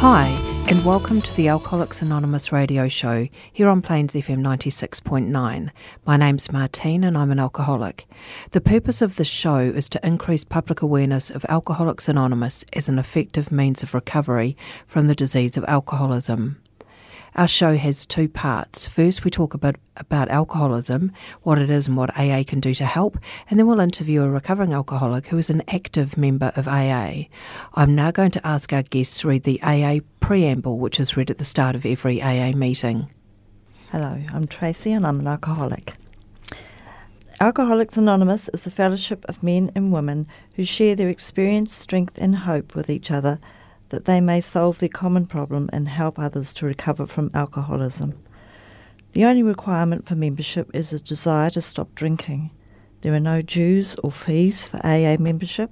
Hi, and welcome to the Alcoholics Anonymous radio show here on Plains FM 96.9. My name's Martine and I'm an alcoholic. The purpose of this show is to increase public awareness of Alcoholics Anonymous as an effective means of recovery from the disease of alcoholism. Our show has two parts. First, we talk about alcoholism, what it is and what AA can do to help, and then we'll interview a recovering alcoholic who is an active member of AA. I'm now going to ask our guests to read the AA preamble, which is read at the start of every AA meeting. Hello, I'm Tracey and I'm an alcoholic. Alcoholics Anonymous is a fellowship of men and women who share their experience, strength and hope with each other, that they may solve their common problem and help others to recover from alcoholism. The only requirement for membership is a desire to stop drinking. There are no dues or fees for AA membership.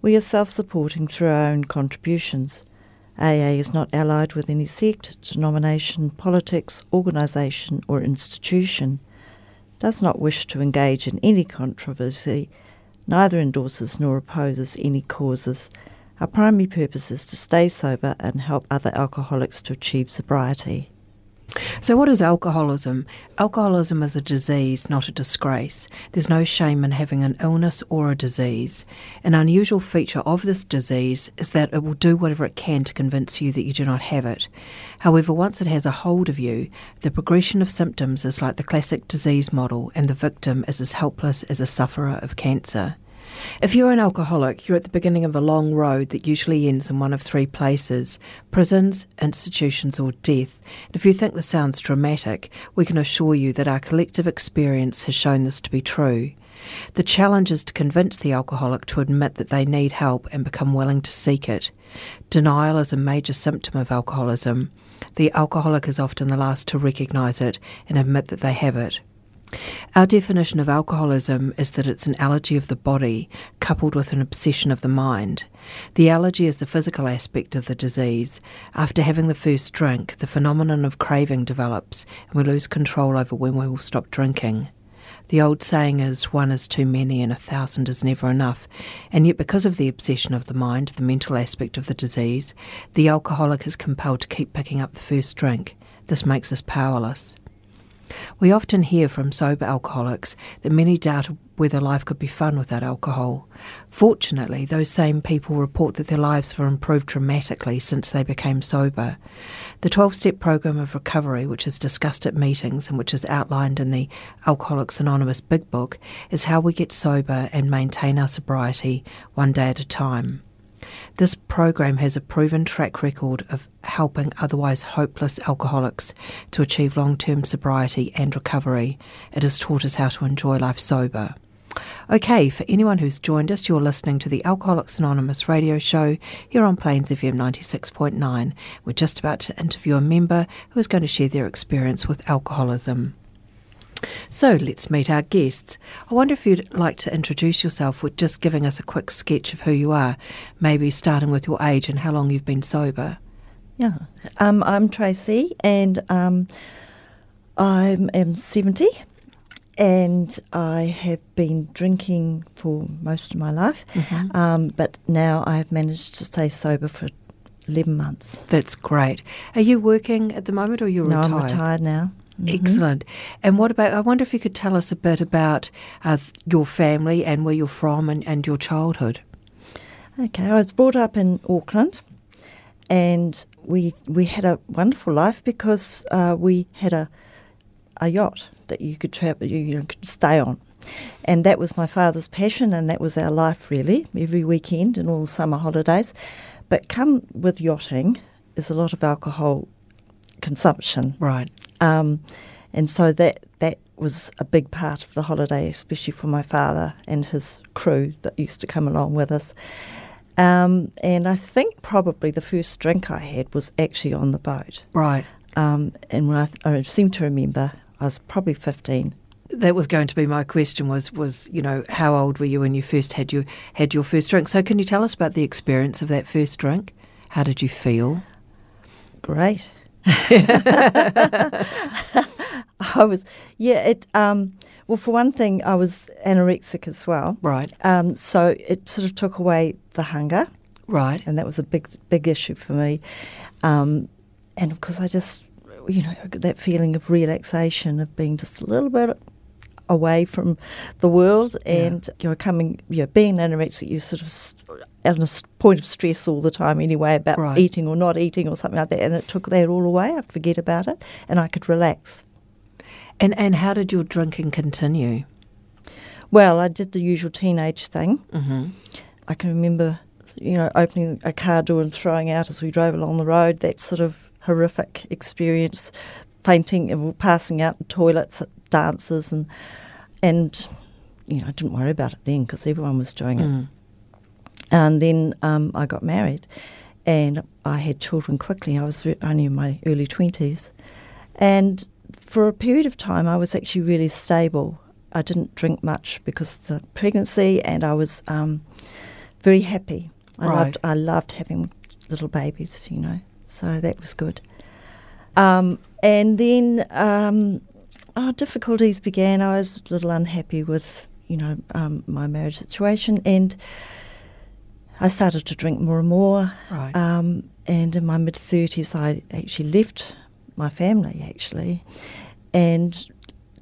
We are self-supporting through our own contributions. AA is not allied with any sect, denomination, politics, organisation or institution. Does not wish to engage in any controversy, neither endorses nor opposes any causes. Our primary purpose is to stay sober and help other alcoholics to achieve sobriety. So what is alcoholism? Alcoholism is a disease, not a disgrace. There's no shame in having an illness or a disease. An unusual feature of this disease is that it will do whatever it can to convince you that you do not have it. However, once it has a hold of you, the progression of symptoms is like the classic disease model, and the victim is as helpless as a sufferer of cancer. If you're an alcoholic, you're at the beginning of a long road that usually ends in one of three places: prisons, institutions or death. And if you think this sounds dramatic, we can assure you that our collective experience has shown this to be true. The challenge is to convince the alcoholic to admit that they need help and become willing to seek it. Denial is a major symptom of alcoholism. The alcoholic is often the last to recognise it and admit that they have it. Our definition of alcoholism is that it's an allergy of the body coupled with an obsession of the mind. The allergy is the physical aspect of the disease. After having the first drink, the phenomenon of craving develops and we lose control over when we will stop drinking. The old saying is, one is too many and 1,000 is never enough, and yet because of the obsession of the mind, the mental aspect of the disease, the alcoholic is compelled to keep picking up the first drink. This makes us powerless. We often hear from sober alcoholics that many doubt whether life could be fun without alcohol. Fortunately, those same people report that their lives have improved dramatically since they became sober. The 12-step program of recovery, which is discussed at meetings and which is outlined in the Alcoholics Anonymous Big Book, is how we get sober and maintain our sobriety one day at a time. This program has a proven track record of helping otherwise hopeless alcoholics to achieve long-term sobriety and recovery. It has taught us how to enjoy life sober. Okay, for anyone who's joined us, you're listening to the Alcoholics Anonymous radio show here on Plains FM 96.9. We're just about to interview a member who is going to share their experience with alcoholism. So let's meet our guests. I wonder if you'd like to introduce yourself with just giving us a quick sketch of who you are, maybe starting with your age and how long you've been sober. Yeah, I'm Tracey and I am 70 and I have been drinking for most of my life, but now I've managed to stay sober for 11 months. That's great. Are you working at the moment or you're retired? No, I'm retired now. Mm-hmm. Excellent. And what about, I wonder if you could tell us a bit about your family and where you're from and your childhood. Okay, I was brought up in Auckland and we had a wonderful life because we had a yacht that you could travel, you could stay on. And that was my father's passion and that was our life really, every weekend and all the summer holidays. But come with yachting is a lot of alcohol consumption. Right. And so that was a big part of the holiday, especially for my father and his crew that used to come along with us. And I think probably the first drink I had was actually on the boat. Right. And when I seem to remember, I was probably 15. That was going to be my question, was you know, how old were you when you first had your first drink? So can you tell us about the experience of that first drink? How did you feel? Great. I was, yeah, it, well, for one thing, I was anorexic as well. Right. So it sort of took away the hunger. Right. And that was a big issue for me. And of course, I just, you know, that feeling of relaxation, of being just a little bit away from the world, and yeah. you know, coming, you know, being anorexic, you sort of at a point of stress all the time anyway about right. eating or not eating or something like that, and it took that all away. I'd forget about it, and I could relax. And how did your drinking continue? Well, I did the usual teenage thing. Mm-hmm. I can remember, you know, opening a car door and throwing out as we drove along the road. That sort of horrific experience, fainting and passing out in toilets at dances, and you know, I didn't worry about it then because everyone was doing it. And then I got married, and I had children quickly. I was only in my early 20s, and for a period of time, I was actually really stable. I didn't drink much because of the pregnancy, and I was very happy. I loved having little babies, you know. So that was good. And then our difficulties began. I was a little unhappy with, you know, my marriage situation, and I started to drink more and more. Right. And in my mid-30s, I actually left my family, actually, and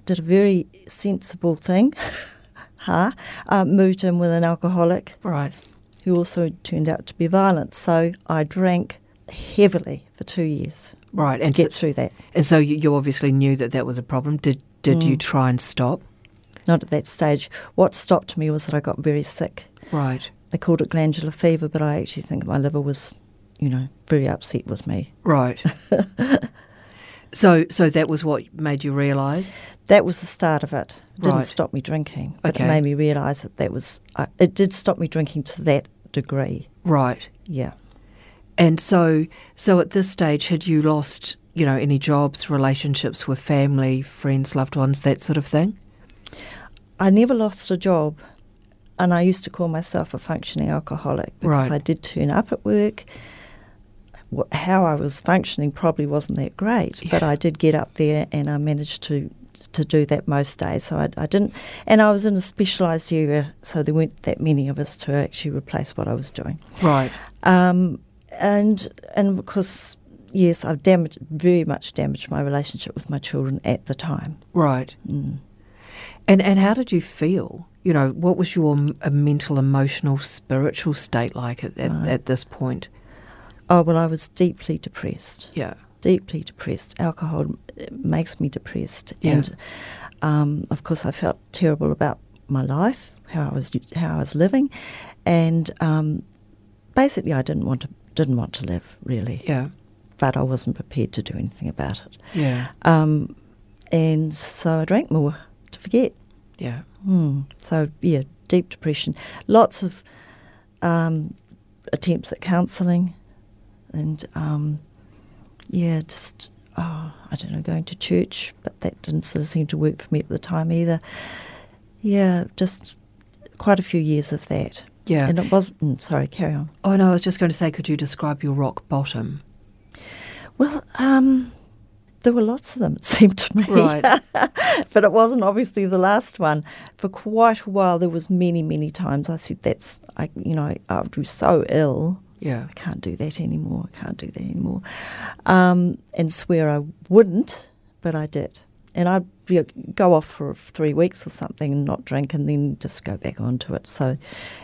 did a very sensible thing, moved in with an alcoholic, right, who also turned out to be violent. So I drank heavily for 2 years, right, and to get through that. And so you obviously knew that that was a problem. Did you try and stop? Not at that stage. What stopped me was that I got very sick. Right. They called it glandular fever, but I actually think my liver was, you know, very upset with me. Right. So that was what made you realise? That was the start of it. It didn't stop me drinking, but it made me realise that was. It did stop me drinking to that degree. Right. Yeah. And so at this stage, had you lost, you know, any jobs, relationships with family, friends, loved ones, that sort of thing? I never lost a job, and I used to call myself a functioning alcoholic because I did turn up at work. How I was functioning probably wasn't that great, but I did get up there, and I managed to do that most days. So I didn't, and I was in a specialised area, so there weren't that many of us to actually replace what I was doing. Right. And of course, yes, I've very much damaged my relationship with my children at the time. Right. Mm. And how did you feel? You know, what was your mental, emotional, spiritual state like at this point? Oh, well, I was deeply depressed. Yeah. Deeply depressed. Alcohol makes me depressed. Yeah. And, of course, I felt terrible about my life, how I was living. And basically, I didn't want to live, really. Yeah. But I wasn't prepared to do anything about it. Yeah. And so I drank more to forget. Yeah. Mm. So, yeah, deep depression. Lots of attempts at counselling and, going to church, but that didn't sort of seem to work for me at the time either. Yeah, just quite a few years of that. Yeah. And it was sorry, carry on. Oh, no, I was just going to say, could you describe your rock bottom? Well, there were lots of them, it seemed to me. Right. But it wasn't obviously the last one. For quite a while, there was many, many times I said, I was so ill. Yeah. I can't do that anymore. And swear I wouldn't, but I did. And I'd go off for 3 weeks or something and not drink and then just go back onto it. So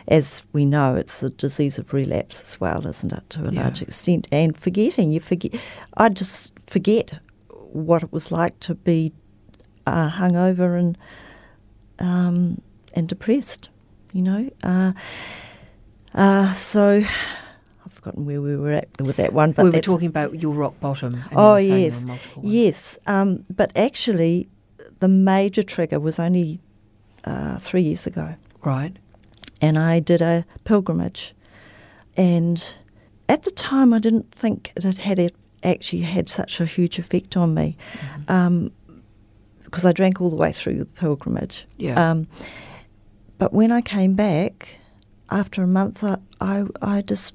as we know, it's a disease of relapse as well, isn't it, to a large extent. And forgetting. I just forget what it was like to be hungover and depressed, you know. So I've forgotten where we were at with that one. But we were talking about your rock bottom. And oh, yes. Yes. But actually, the major trigger was only 3 years ago. Right. And I did a pilgrimage And at the time, I didn't think it had actually had such a huge effect on me, mm-hmm. Because I drank all the way through the pilgrimage. Yeah. But when I came back, after a month, I just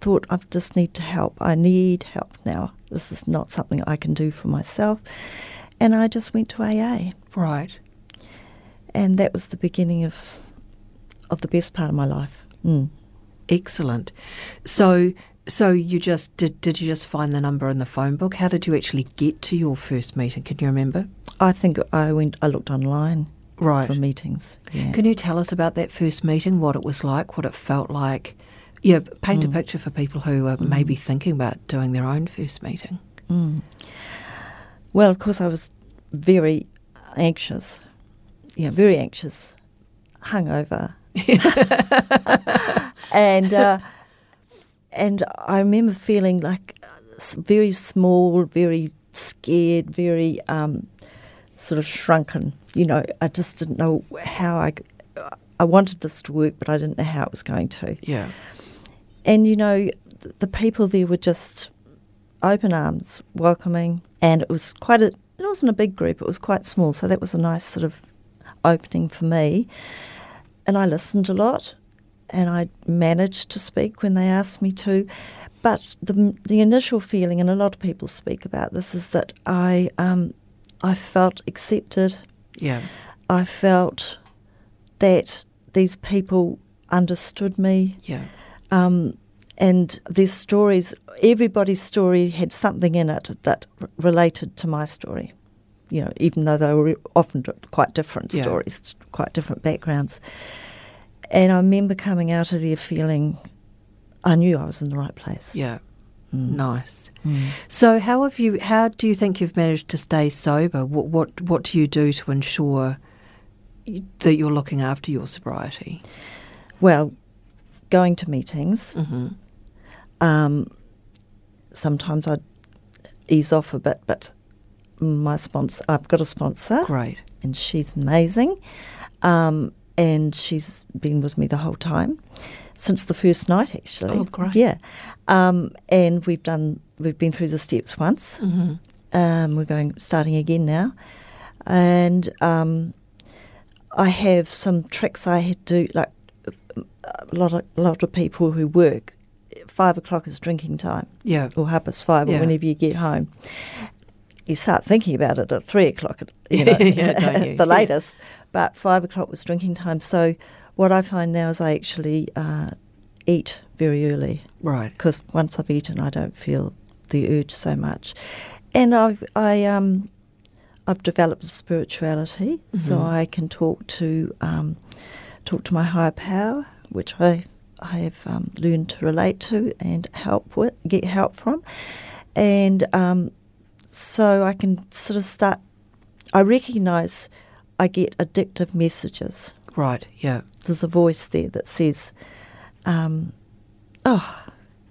thought, I just need to help. I need help now. This is not something I can do for myself. And I just went to AA. Right. And that was the beginning of the best part of my life. Mm. Excellent. So you just did you just find the number in the phone book? How did you actually get to your first meeting? Can you remember? I think I looked online. Right. For meetings. Yeah. Can you tell us about that first meeting, what it was like, what it felt like? Yeah, paint a picture for people who are maybe thinking about doing their own first meeting. Mm. Well, of course, I was very anxious. Yeah, very anxious, hungover. And I remember feeling like very small, very scared, very sort of shrunken. You know, I just didn't know how I wanted this to work, but I didn't know how it was going to. Yeah. And, you know, the people there were just open arms, welcoming, and it wasn't a big group, it was quite small, so that was a nice sort of opening for me. And I listened a lot, and I managed to speak when they asked me to. But the initial feeling, and a lot of people speak about this, is that I felt accepted. Yeah, I felt that these people understood me. Yeah, and their stories, everybody's story had something in it that related to my story. You know, even though they were often quite different stories, quite different backgrounds. And I remember coming out of there feeling I knew I was in the right place. Yeah, nice. Mm. So how do you think you've managed to stay sober? What do you do to ensure that you're looking after your sobriety? Well, going to meetings. Mm-hmm. Sometimes I'd ease off a bit, but my sponsor, I've got a sponsor. Great. And she's amazing. And she's been with me the whole time, since the first night, actually. Oh, great. Yeah. And we've been through the steps once. Mm-hmm. We're starting again now. And I have some tricks I do, like a lot of people who work, 5 o'clock is drinking time. Yeah. Or 5:30, or whenever you get home. You start thinking about it at 3 o'clock, you know, at the latest. Yeah. But 5 o'clock was drinking time. So what I find now is I actually eat very early. Right. Because once I've eaten, I don't feel the urge so much. And I've developed spirituality, mm-hmm. so I can talk to my higher power, which I have learned to relate to and get help from, and. So I can sort of start, I recognise I get addictive messages. Right, yeah. There's a voice there that says, have a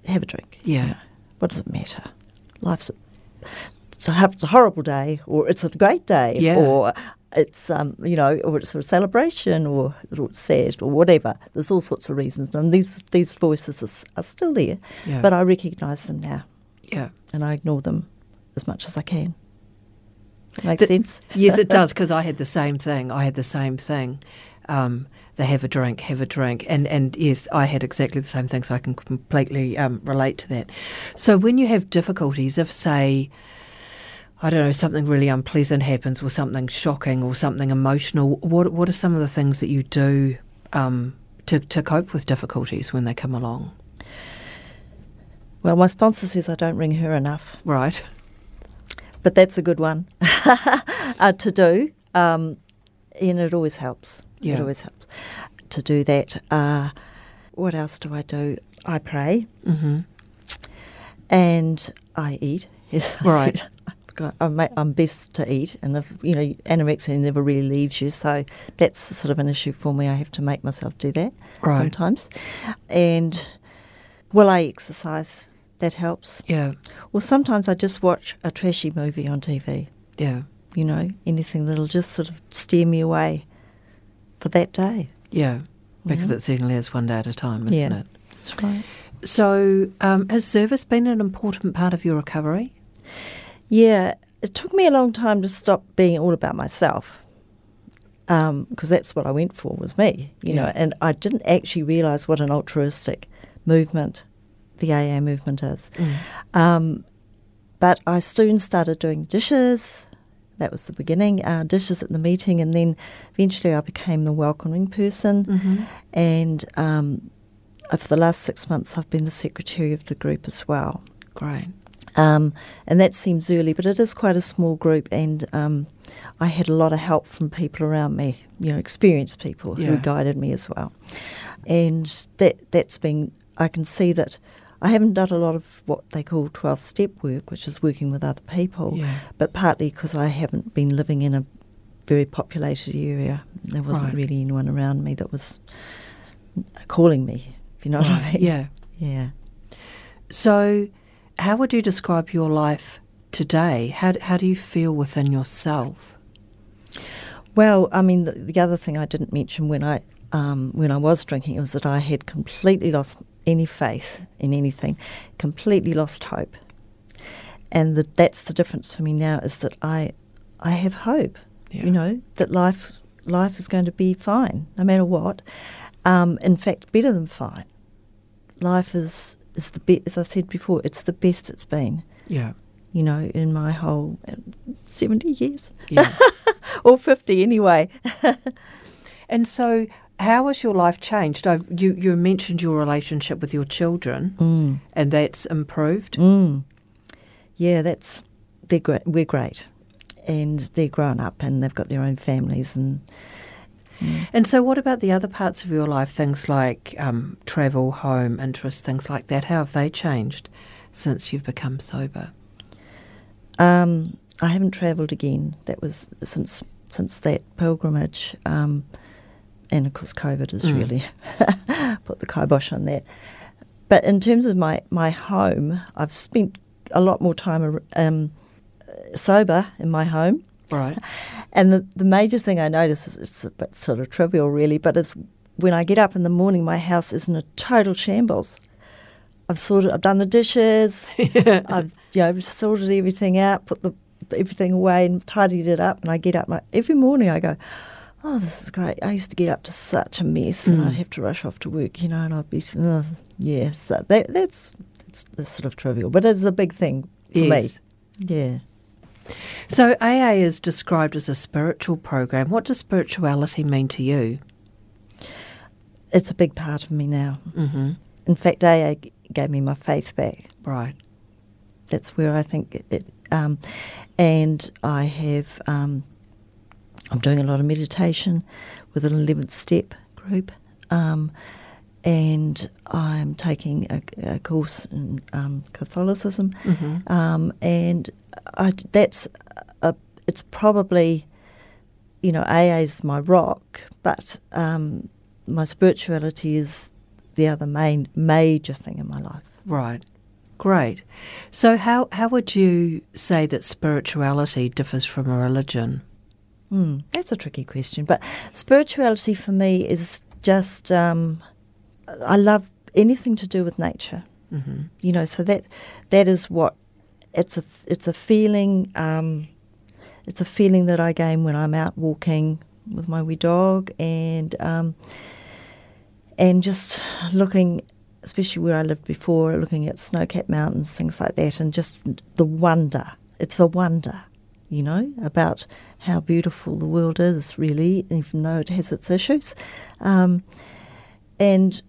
drink. Yeah. You know, what does it matter? Life's it's a horrible day, or it's a great day, or it's, or it's a celebration, or it's sad, or whatever. There's all sorts of reasons. And these voices are still there, but I recognise them now. Yeah. And I ignore them as much as I can. Makes sense? Yes, it does, because I had the same thing. They have a drink. And yes, I had exactly the same thing, so I can completely relate to that. So when you have difficulties, if, say, I don't know, something really unpleasant happens, or something shocking, or something emotional, what are some of the things that you do to cope with difficulties when they come along? Well, my sponsor says I don't ring her enough. Right. But that's a good one to do, and it always helps. Yeah. It always helps to do that. What else do I do? I pray, mm-hmm. and I eat. Yes, right. I'm best to eat, and if anorexia never really leaves you, so that's sort of an issue for me. I have to make myself do that sometimes, and I exercise. That helps. Yeah. Well, sometimes I just watch a trashy movie on TV. Yeah. You know, anything that'll just sort of steer me away for that day. Yeah, because it certainly is one day at a time, isn't it? That's right. So has service been an important part of your recovery? Yeah, it took me a long time to stop being all about myself, because that's what I went for, was me, you know, and I didn't actually realise what an altruistic movement the AA movement is. Mm. But I soon started doing dishes. That was the beginning, dishes at the meeting, and then eventually I became the welcoming person. Mm-hmm. And for the last 6 months I've been the secretary of the group as well. Great. And that seems early, but it is quite a small group, and I had a lot of help from people around me, you know, experienced people who guided me as well. And that's been, I can see that I haven't done a lot of what they call 12-step work, which is working with other people, but partly because I haven't been living in a very populated area. There wasn't really anyone around me that was calling me, if you know what I mean. Yeah. Yeah. So how would you describe your life today? How do you feel within yourself? Well, I mean, the other thing I didn't mention when I was drinking was that I had completely lost any faith in anything, completely lost hope. And that's the difference for me now, is that I have hope, you know, that life is going to be fine, no matter what. In fact, better than fine. Life is the best, as I said before, it's the best it's been. Yeah. You know, in my whole 70 years. Yeah. Or 50 anyway. And so how has your life changed? You mentioned your relationship with your children, and that's improved. Mm. Yeah, we're great. And they're grown up and they've got their own families. And so what about the other parts of your life, things like travel, home, interests, things like that? How have they changed since you've become sober? I haven't travelled again. That was since that pilgrimage, and of course COVID has really put the kibosh on that. But in terms of my home, I've spent a lot more time sober in my home. Right. And the major thing I notice is, it's a bit sort of trivial really, but it's when I get up in the morning, my house is in a total shambles. I've done the dishes, I've sorted everything out, put everything away and tidied it up, and I get up and every morning I go, oh, this is great. I used to get up to such a mess, and I'd have to rush off to work, you know, and I'd be, so that's sort of trivial, but it's a big thing for me. Yeah. So AA is described as a spiritual program. What does spirituality mean to you? It's a big part of me now. Mm-hmm. In fact, AA gave me my faith back. Right. That's where I think it and I have, I'm doing a lot of meditation with an 11th step group, and I'm taking a course in Catholicism, and it's probably, you know, AA's my rock, but my spirituality is the other major thing in my life. Right, great. So how would you say that spirituality differs from a religion? That's a tricky question, but spirituality for me is just I love anything to do with nature. Mm-hmm. You know, so that is what it's a feeling. It's a feeling that I gain when I'm out walking with my wee dog, and just looking, especially where I lived before, looking at snow-capped mountains, things like that, and just the wonder. It's the wonder, you know, about how beautiful the world is, really, even though it has its issues. And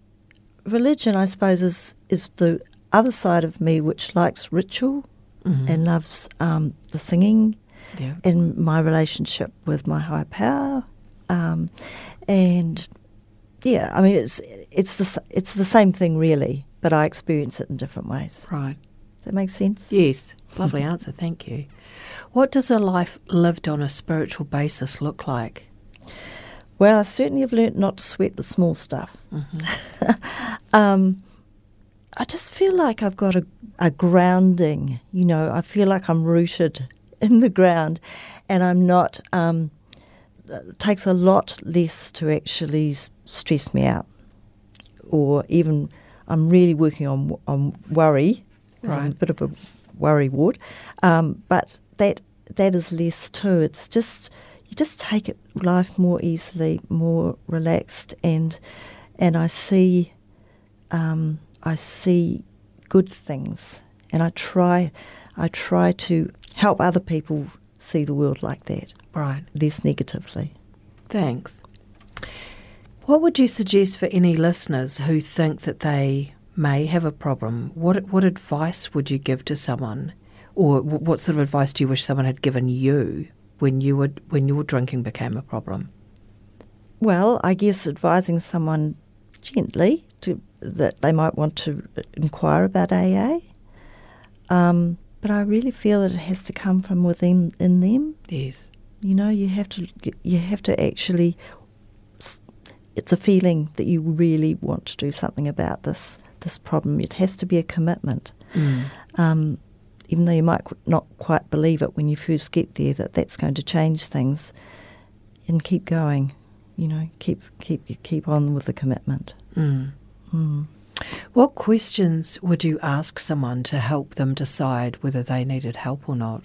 religion, I suppose, is the other side of me which likes ritual and loves the singing and my relationship with my higher power. And yeah, I mean, it's the same thing really, but I experience it in different ways. Right. Does that make sense? Yes. Lovely answer. Thank you. What does a life lived on a spiritual basis look like? Well, I certainly have learnt not to sweat the small stuff. Mm-hmm. I just feel like I've got a grounding, you know. I feel like I'm rooted in the ground, and I'm not, it takes a lot less to actually stress me out, or even I'm really working on worry, because I'm a bit of a worry ward. But that is less too. It's just you just take it life more easily, more relaxed, and I see good things, and I try to help other people see the world like that, right? Less negatively. Thanks. What would you suggest for any listeners who think that they may have a problem? What advice would you give to someone, or what sort of advice do you wish someone had given you when your drinking became a problem? Well, I guess advising someone gently that they might want to inquire about AA. But I really feel that it has to come from within in them. Yes. You know, you have to actually. It's a feeling that you really want to do something about this problem. It has to be a commitment, even though you might not quite believe it when you first get there that that's going to change things. And keep going, you know, keep on with the commitment. Mm. Mm. What questions would you ask someone to help them decide whether they needed help or not?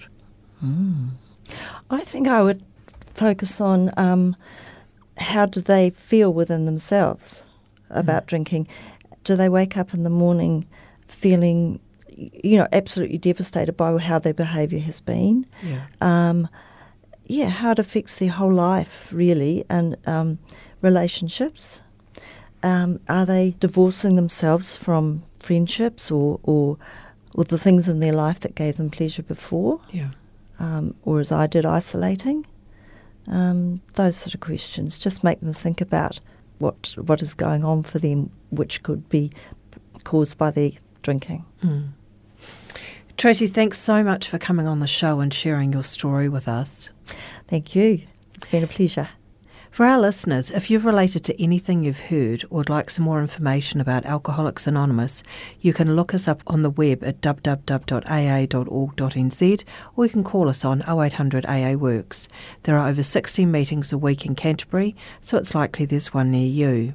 Mm. I think I would focus on how do they feel within themselves about drinking. Do they wake up in the morning feeling, you know, absolutely devastated by how their behaviour has been? Yeah. How it affects their whole life, really, and relationships. Are they divorcing themselves from friendships or the things in their life that gave them pleasure before? Yeah. Or as I did, isolating? Those sort of questions. Just make them think about what is going on for them, which could be caused by their drinking. Mm. Tracey, thanks so much for coming on the show and sharing your story with us. Thank you. It's been a pleasure. For our listeners, if you've related to anything you've heard or would like some more information about Alcoholics Anonymous, you can look us up on the web at www.aa.org.nz, or you can call us on 0800 AA Works. There are over 60 meetings a week in Canterbury, so it's likely there's one near you.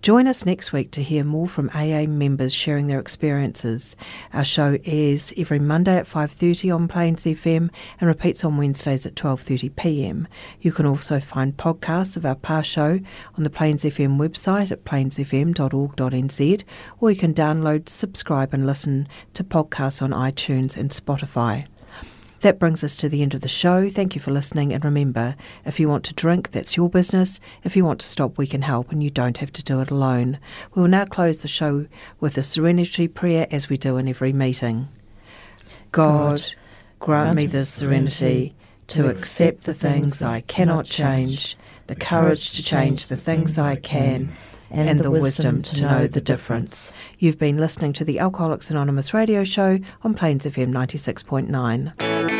Join us next week to hear more from AA members sharing their experiences. Our show airs every Monday at 5:30 on Plains FM and repeats on Wednesdays at 12:30pm. You can also find podcasts of our past show on the Plains FM website at plainsfm.org.nz, or you can download, subscribe and listen to podcasts on iTunes and Spotify. That brings us to the end of the show. Thank you for listening, and remember, if you want to drink, that's your business. If you want to stop, we can help, and you don't have to do it alone. We will now close the show with a serenity prayer, as we do in every meeting. God, grant me the serenity to accept the things I cannot change, the courage to change the things I can, and the wisdom to know the difference. You've been listening to the Alcoholics Anonymous radio show on Plains FM 96.9.